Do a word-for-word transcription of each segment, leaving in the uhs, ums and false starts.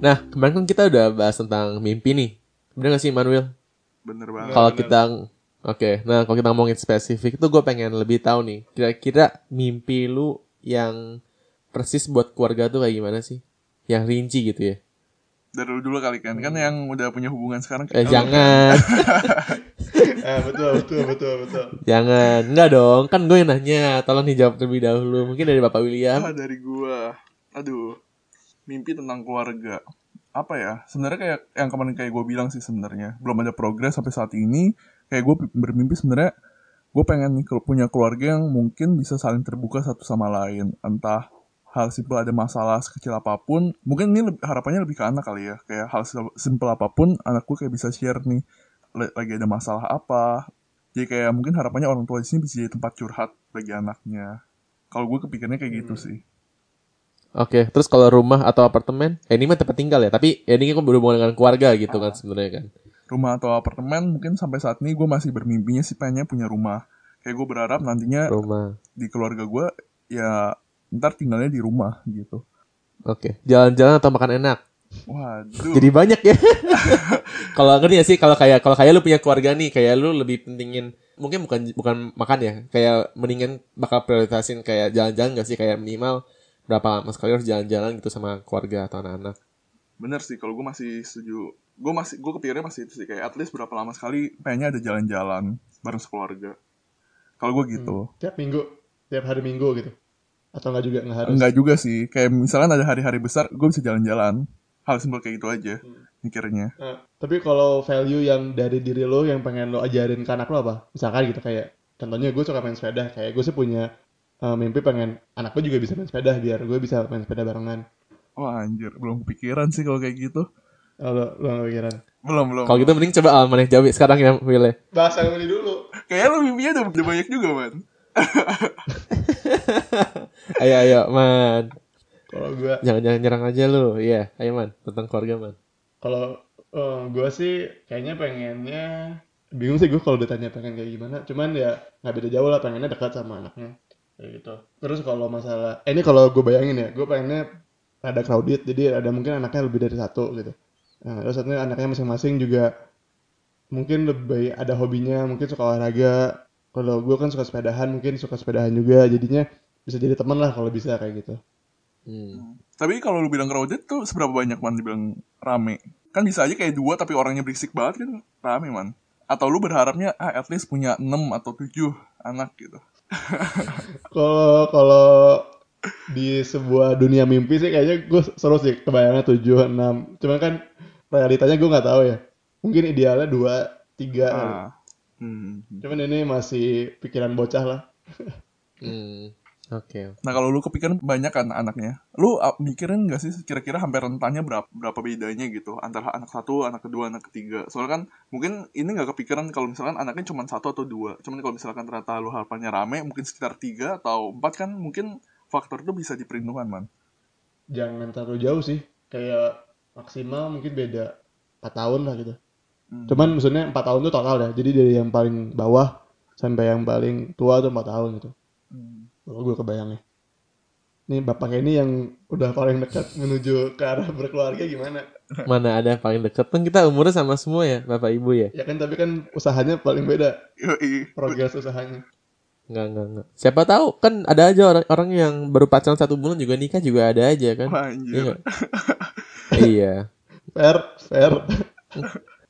Nah, kemarin kan kita udah bahas tentang mimpi nih. Bener gak sih, Manuel? Bener banget. Kalau kita... Oke, okay. Nah kalau kita ngomongin spesifik itu gue pengen lebih tahu nih. Kira-kira mimpi lu yang persis buat keluarga tuh kayak gimana sih? Yang rinci gitu ya? Dari dulu kali kan, hmm. kan yang udah punya hubungan sekarang. Eh, jangan. eh, betul, betul, betul, betul. Jangan, enggak dong. Kan gue yang nanya, tolong dijawab terlebih dahulu. Mungkin dari Bapak William. Ah, dari gue. Aduh, mimpi tentang keluarga. Apa ya, sebenarnya kayak yang kemarin kayak gue bilang sih sebenarnya belum ada progres sampai saat ini. Kayak gue bermimpi sebenarnya gue pengen punya keluarga yang mungkin bisa saling terbuka satu sama lain, entah hal simpel ada masalah sekecil apapun. Mungkin ini lebih, harapannya lebih ke anak kali ya, kayak hal simpel apapun anak gue kayak bisa share nih lagi ada masalah apa. Jadi kayak mungkin harapannya orang tua di sini bisa jadi tempat curhat bagi anaknya. Kalau gue kepikirannya kayak hmm. gitu sih. Oke, okay, terus kalau rumah atau apartemen, eh, ini mah tempat tinggal ya, tapi eh, ini kan berhubungan dengan keluarga gitu ah. kan sebenarnya kan. Rumah atau apartemen, mungkin sampai saat ini gue masih bermimpinya sih pengennya punya rumah. Kayak gue berharap nantinya rumah. Di keluarga gue, ya ntar tinggalnya di rumah gitu. Oke, okay. Jalan-jalan atau makan enak? Waduh. Jadi banyak ya. Kalau ngerti ya sih, kalau kayak kalau kayak lu punya keluarga nih, kayak lu lebih pentingin mungkin bukan bukan makan ya, kayak mendingan bakal prioritasin kayak jalan-jalan gak sih, kayak minimal berapa lama sekali harus jalan-jalan gitu sama keluarga atau anak-anak. Bener sih, kalau gue masih setuju. Gue masih, gue kepikirannya masih itu sih, kayak at least berapa lama sekali pengennya ada jalan-jalan bareng sekeluarga. Kalau gue gitu. Hmm. Tiap minggu, tiap hari minggu gitu. Atau nggak juga nggak harus? Nggak juga sih, kayak misalnya ada hari-hari besar, gue bisa jalan-jalan. Hal simpel kayak gitu aja, hmm. mikirnya. Nah, tapi kalau value yang dari diri lo yang pengen lo ajarin ke anak lo apa? Misalkan gitu kayak, contohnya gue suka main sepeda, kayak gue sih punya. Uh, mimpi pengen anak gue juga bisa main sepeda biar gue bisa main sepeda barengan. Oh anjir, belum kepikiran sih kalau kayak gitu. Oh, lo, belum kepikiran. Belum, belum. Kalau gitu mending coba Alman yang jawab sekarang ya, Wille. Bahas Alman dulu. Kayaknya lo mimpinya udah, udah banyak juga, Man. Ayo, ayo, Man. Kalau gue jangan-jangan nyerang aja lo. Iya, yeah. Ayo, Man, tentang keluarga, Man. Kalau uh, gue sih kayaknya pengennya bingung sih gue kalau ditanya pengen kayak gimana. Cuman ya enggak beda jauh lah, pengennya dekat sama anaknya. Gitu. Terus kalau masalah eh, ini kalau gue bayangin ya, gue pengennya ada crowded, jadi ada mungkin anaknya lebih dari satu gitu. Nah, terus satunya anaknya masing-masing juga mungkin lebih ada hobinya, mungkin suka olahraga. Kalau gue kan suka sepedahan, mungkin suka sepedahan juga, jadinya bisa jadi teman lah kalau bisa kayak gitu. Hmm. Tapi kalau lu bilang crowded tuh seberapa banyak, Man, dibilang rame? Kan bisa aja kayak dua tapi orangnya berisik banget gitu, rame, Man. Atau lu berharapnya ah, at least punya enam atau tujuh anak gitu. Kalau kalau di sebuah dunia mimpi sih kayaknya gue seru sih kebayangnya tujuh, enam. Cuman kan realitanya gue nggak tahu ya. Mungkin idealnya dua, tiga. Ah. Hmm. Cuman ini masih pikiran bocah lah. Hmm. Oke. Okay. Nah kalau lu kepikiran banyak kan anaknya, lu mikirin nggak sih kira-kira hampir rentannya berapa berapa bedanya gitu antara anak satu, anak kedua, anak ketiga? Soalnya kan mungkin ini nggak kepikiran kalau misalkan anaknya cuma satu atau dua. Cuman kalau misalkan ternyata lu harapannya rame, mungkin sekitar tiga atau empat kan mungkin faktor itu bisa diperhitungkan, Man. Jangan terlalu jauh sih, kayak maksimal mungkin beda empat tahun lah gitu. Hmm. Cuman maksudnya empat tahun itu total ya, jadi dari yang paling bawah sampai yang paling tua tuh empat tahun gitu. Hmm. Kalau gue kebayangnya nih bapaknya ini yang udah paling dekat menuju ke arah berkeluarga gimana? Mana ada yang paling dekat, kan kita umurnya sama semua ya, bapak ibu ya? Ya kan, tapi kan usahanya paling beda. Progres usahanya. Enggak, enggak, enggak. Siapa tahu kan ada aja orang orang yang baru pacaran satu bulan juga nikah juga ada aja kan? Iya. Iya. Fair, fair.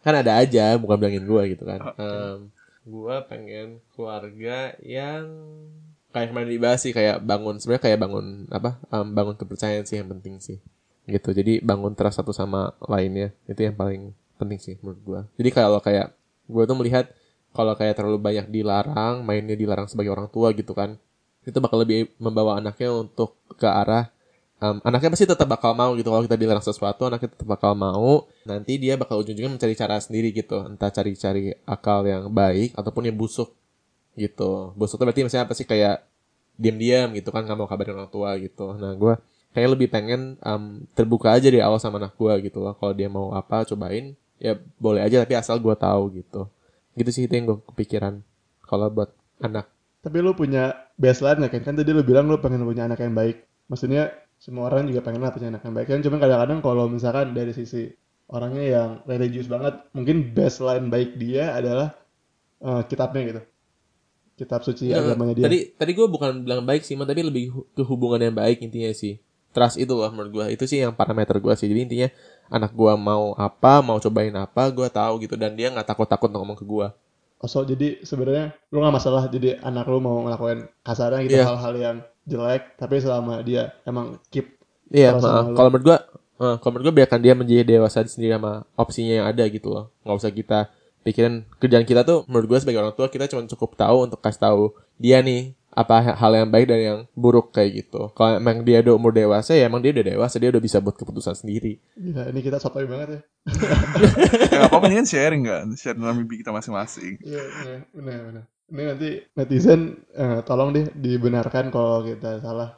Kan ada aja, bukan bilangin gue gitu kan. Okay. Um, gue pengen keluarga yang kayak kemarin dibahas sih, kayak bangun sebenarnya kayak bangun apa um, bangun kepercayaan sih yang penting sih gitu. Jadi bangun trust satu sama lainnya itu yang paling penting sih menurut gue. Jadi kalau kayak gue tuh melihat kalau kayak terlalu banyak dilarang, mainnya dilarang sebagai orang tua gitu kan, itu bakal lebih membawa anaknya untuk ke arah um, anaknya pasti tetap bakal mau gitu. Kalau kita dilarang sesuatu, anaknya tetap bakal mau, nanti dia bakal ujung-ujungnya mencari cara sendiri gitu, entah cari-cari akal yang baik ataupun yang busuk gitu. Bos itu berarti misalnya apa sih, kayak diam-diam gitu kan, nggak mau kabarin orang tua gitu. Nah gue kayak lebih pengen um, terbuka aja dari awal sama anak gue gitu lah. Kalau dia mau apa cobain ya boleh aja, tapi asal gue tahu gitu. Gitu sih itu yang gue kepikiran kalau buat anak. Tapi lu punya baseline kan? Kan tadi lu bilang lu pengen punya anak yang baik. Maksudnya semua orang juga pengen lah punya anak yang baik kan, cuman kadang-kadang kalau misalkan dari sisi orangnya yang religius banget, mungkin baseline baik dia adalah uh, kitabnya gitu, kitab suci nah, agamanya dia. Tadi tadi gue bukan bilang baik sih, man, tapi lebih ke hubungan yang baik intinya sih. Trust itu lah menurut gue, itu sih yang parameter gue sih. Jadi intinya anak gue mau apa, mau cobain apa, gue tahu gitu, dan dia nggak takut-takut ngomong ke gue. Oh, so jadi sebenarnya lu nggak masalah jadi anak lu mau ngelakuin kasarnya gitu, yeah, hal-hal yang jelek, tapi selama dia emang keep. Iya, yeah, uh, kalau menurut gue, uh, kalau menurut gue biarkan dia menjadi dewasa sendiri sama opsinya yang ada gitu loh, nggak usah kita pikirin. Kerjaan kita tuh menurut gue sebagai orang tua, kita cuma cukup tahu untuk kasih tahu dia nih apa hal yang baik dan yang buruk kayak gitu. Kalau emang dia udah umur dewasa, ya emang dia udah dewasa, dia udah bisa buat keputusan sendiri. Gila, ini kita sotoy banget ya. Gak apa-apa, mendingan sharing gak? Share dalam mimpi kita masing-masing. Iya, bener-bener. Ini nanti netizen eh, tolong deh dibenarkan kalau kita salah.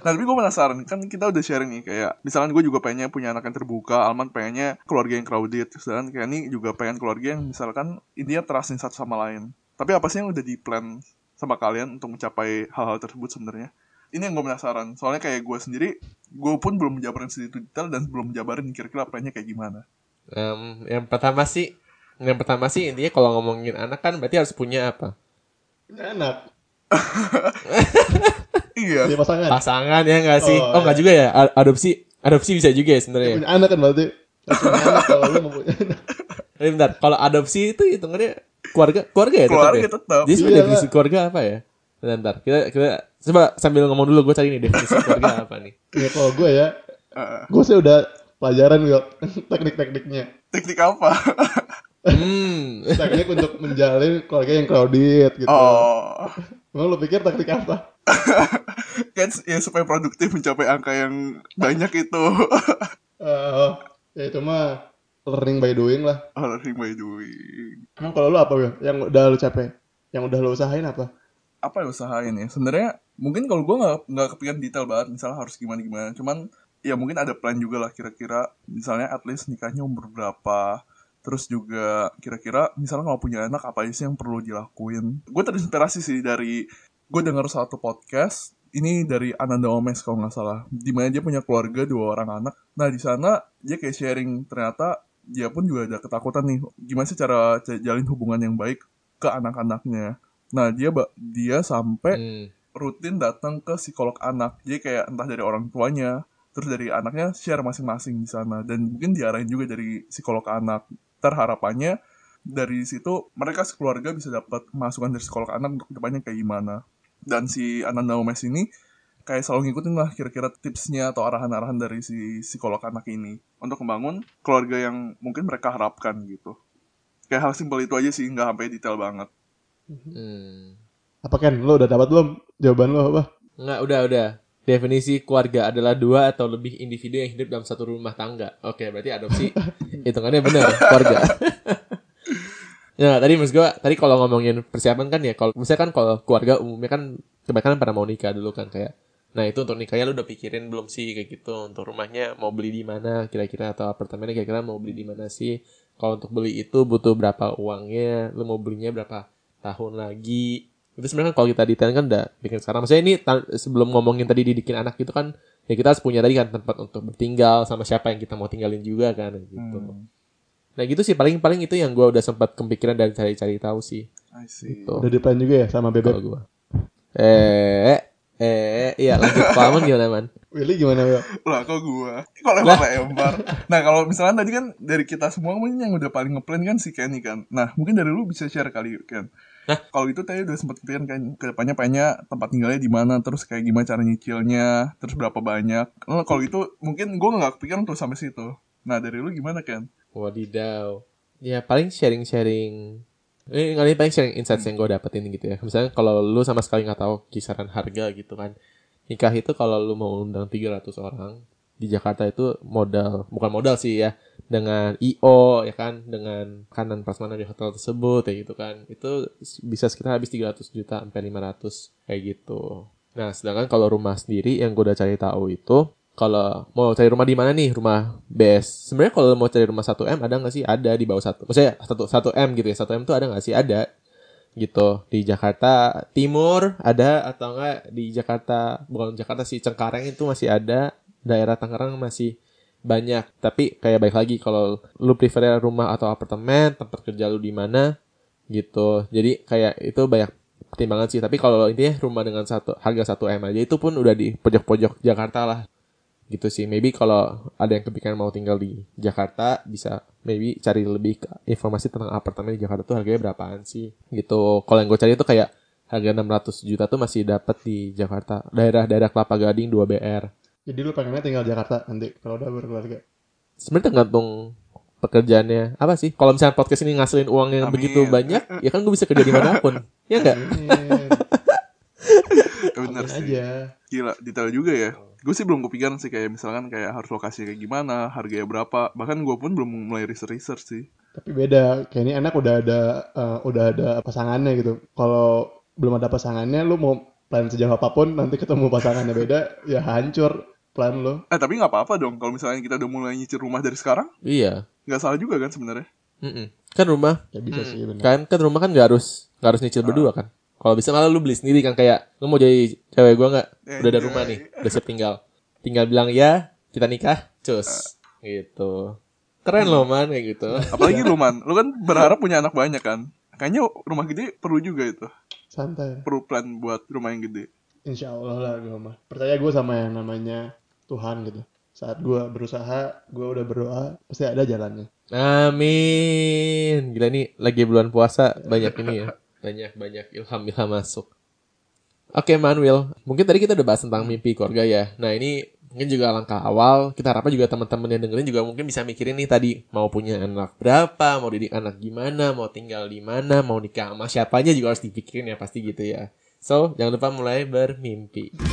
Nah, tapi gue penasaran, kan kita udah sharing nih, kayak misalkan gue juga pengennya punya anak yang terbuka, Alman pengennya keluarga yang crowded, sedangkan kayak ini juga pengen keluarga yang misalkan intinya trusting satu sama lain. Tapi apa sih yang udah di-plan sama kalian untuk mencapai hal-hal tersebut sebenarnya? Ini yang gue penasaran, soalnya kayak gue sendiri, gue pun belum menjabarin sedikit detail dan belum menjabarin kira-kira plannya kayak gimana. um, Yang pertama sih Yang pertama sih intinya kalau ngomongin anak kan berarti harus punya apa? Punya anak. Iya. Pasangan. Pasangan ya nggak sih? Oh, oh nggak ya. Juga ya. Adopsi, adopsi bisa juga ya sebenarnya. Ya, punya anak kan berarti. Punya anak kalau lu mau punya anak. Tapi bentar, kalau adopsi itu hitungannya keluarga, keluarga ya. Keluarga tetap. tetap. Ya? Jadi iya, definisi keluarga apa ya? Bentar, bentar, kita kita coba sambil ngomong dulu gue cari nih definisi keluarga apa nih. Ya kalau gue ya, gue sih udah pelajaran gue teknik-tekniknya. Teknik apa? Hmm. Teknik untuk menjalin keluarga yang crowded gitu. Oh. Emang lu pikir taktik apa? Kan ya supaya produktif mencapai angka yang banyak itu. uh, ya itu mah learning by doing lah. Oh, learning by doing. Emang kalau lu apa ya? Yang udah lu capek? Yang udah lu usahain apa? Apa yang usahain ya? Sebenarnya mungkin kalau gue gak, gak kepikiran detail banget, misalnya harus gimana-gimana. Cuman ya mungkin ada plan juga lah kira-kira. Misalnya at least nikahnya umur berapa. Terus juga kira-kira misalnya kalau punya anak apa sih yang perlu dilakuin. Gue terinspirasi sih dari, gue denger satu podcast, ini dari Ananda Omes kalau nggak salah, dimana dia punya keluarga dua orang anak. Nah di sana dia kayak sharing, ternyata dia pun juga ada ketakutan nih, gimana sih cara jalin hubungan yang baik ke anak-anaknya. Nah dia dia sampai hmm. rutin datang ke psikolog anak. Dia kayak entah dari orang tuanya, terus dari anaknya share masing-masing di sana. Dan mungkin diarahin juga dari psikolog anak. Harapannya dari situ mereka sekeluarga bisa dapat masukan dari psikolog anak untuk depannya kayak gimana. Dan si Ananda Omes ini kayak selalu ngikutin lah kira-kira tipsnya atau arahan-arahan dari si psikolog anak ini untuk membangun keluarga yang mungkin mereka harapkan gitu. Kayak hal simpel itu aja sih, nggak sampai detail banget. Hmm. Apa Ken, lo udah dapat belum jawaban lo apa? Nggak, udah udah. Definisi keluarga adalah dua atau lebih individu yang hidup dalam satu rumah tangga. Oke, berarti adopsi hitungannya benar keluarga. Nah, tadi maksud gue, tadi kalau ngomongin persiapan kan ya, kalau misalkan kalau keluarga umumnya kan kebanyakan pada mau nikah dulu kan kayak. Nah, itu untuk nikahnya lu udah pikirin belum sih kayak gitu? Untuk rumahnya mau beli di mana kira-kira, atau apartemennya kira-kira mau beli di mana sih? Kalau untuk beli itu butuh berapa uangnya? Lu mau belinya berapa tahun lagi? Itu sebenarnya kalau kita detail kan udah bikin sekarang. Maksudnya ini ta- sebelum ngomongin tadi didikin anak gitu kan, ya kita harus punya tadi kan tempat untuk bertinggal sama siapa yang kita mau tinggalin juga kan gitu. Hmm. Nah gitu sih paling-paling itu yang gue udah sempat kepikiran dan cari-cari tahu sih. I see. Gitu. Udah detail juga ya sama bebek gue. Eh, eh, iya lanjut Paman gimana man? Willy gimana ya? Lah kok gue, kok lempar-lempar. Nah kalau misalnya tadi kan dari kita semua mungkin yang udah paling ngeplan kan si Kenny kan. Nah mungkin dari lu bisa share kali Ken. Nah, kalau itu tadi udah sempat kepikiran kan kedepannya pengennya tempat tinggalnya di mana, terus kayak gimana cara nyicilnya, terus berapa banyak. Nah, kalau itu mungkin gue nggak kepikiran tuh sampai situ. Nah dari lu gimana Ken? Wadidaw. Ya paling sharing-sharing. Ini kali paling sharing insights yang gue dapetin gitu ya. Misalnya kalau lu sama sekali nggak tahu kisaran harga gitu kan. Nikah itu kalau lu mau undang tiga ratus orang di Jakarta itu modal, bukan modal sih ya, dengan I O ya kan, dengan kanan prasmanan di hotel tersebut ya gitu kan, itu bisa sekitar habis tiga ratus juta sampai lima ratus kayak gitu. Nah sedangkan kalau rumah sendiri yang gue udah cari tahu itu, kalau mau cari rumah di mana nih, rumah B S sebenarnya kalau mau cari rumah satu M ada nggak sih? Ada di bawah satu, maksudnya satu M gitu ya, satu M tuh ada nggak sih? Ada. gitu. Di Jakarta Timur ada, atau enggak di Jakarta, bukan Jakarta sih, Cengkareng itu masih ada, daerah Tangerang masih banyak. Tapi kayak baik lagi kalau lu prefer rumah atau apartemen, tempat kerja lu di mana gitu. Jadi kayak itu banyak pertimbangan sih. Tapi kalau intinya rumah dengan satu harga satu M aja itu pun udah di pojok-pojok Jakarta lah. Gitu sih. Maybe kalau ada yang kepikiran mau tinggal di Jakarta bisa maybe cari lebih informasi tentang apartemen di Jakarta tuh harganya berapaan sih. Gitu. Kalau yang gue cari tuh kayak harga enam ratus juta tuh masih dapat di Jakarta. Daerah-daerah Kelapa Gading, dua B R. Jadi lu pengennya tinggal Jakarta nanti kalau udah berkeluarga? Sebenarnya tergantung pekerjaannya apa sih. Kalau misalnya podcast ini ngasilin uang yang Amin. begitu banyak, ya kan gue bisa kerja dimanapun. Ya nggak? Bener sih. Aja. Gila, detail juga ya. Gue sih belum kepikiran sih kayak misalkan kayak harus lokasi kayak gimana, harganya berapa. Bahkan gue pun belum mulai research-research sih. Tapi beda. Kayak ini anak udah ada uh, udah ada pasangannya gitu. Kalau belum ada pasangannya, lu mau plan sejauh apapun, nanti ketemu pasangannya beda, ya hancur plan lo. Eh tapi gak apa-apa dong, kalau misalnya kita udah mulai nyicil rumah dari sekarang. Iya. Gak salah juga kan sebenarnya. Kan rumah, ya bisa sih, bener. Kan, kan rumah kan gak harus gak harus nyicil ah. berdua kan. Kalau bisa malah lu beli sendiri kan, kayak, lu mau jadi cewek gua gak? Eh, udah ada rumah nih, udah siap tinggal. Tinggal bilang ya, kita nikah, cus. Uh. Gitu. Keren hmm. loh man, kayak gitu. Apalagi lu man, lu kan berharap punya anak banyak kan. Kayaknya rumah gede perlu juga itu. Santai. Perlu plan buat rumah yang gede. Insya Allah lah gue mah. Percaya gue sama yang namanya Tuhan gitu. Saat gue berusaha, gue udah berdoa, pasti ada jalannya. Amin. Gila nih, lagi bulan puasa banyak ini ya. Banyak-banyak ilham-ilham masuk. Oke Manuel, mungkin tadi kita udah bahas tentang mimpi keluarga ya. Nah ini mungkin juga langkah awal. Kita harapnya juga teman-teman yang dengerin juga mungkin bisa mikirin nih tadi. Mau punya anak berapa, mau didik anak gimana, mau tinggal di mana, mau nikah sama siapanya juga harus dipikirin ya, pasti gitu ya. So, jangan lupa mulai bermimpi.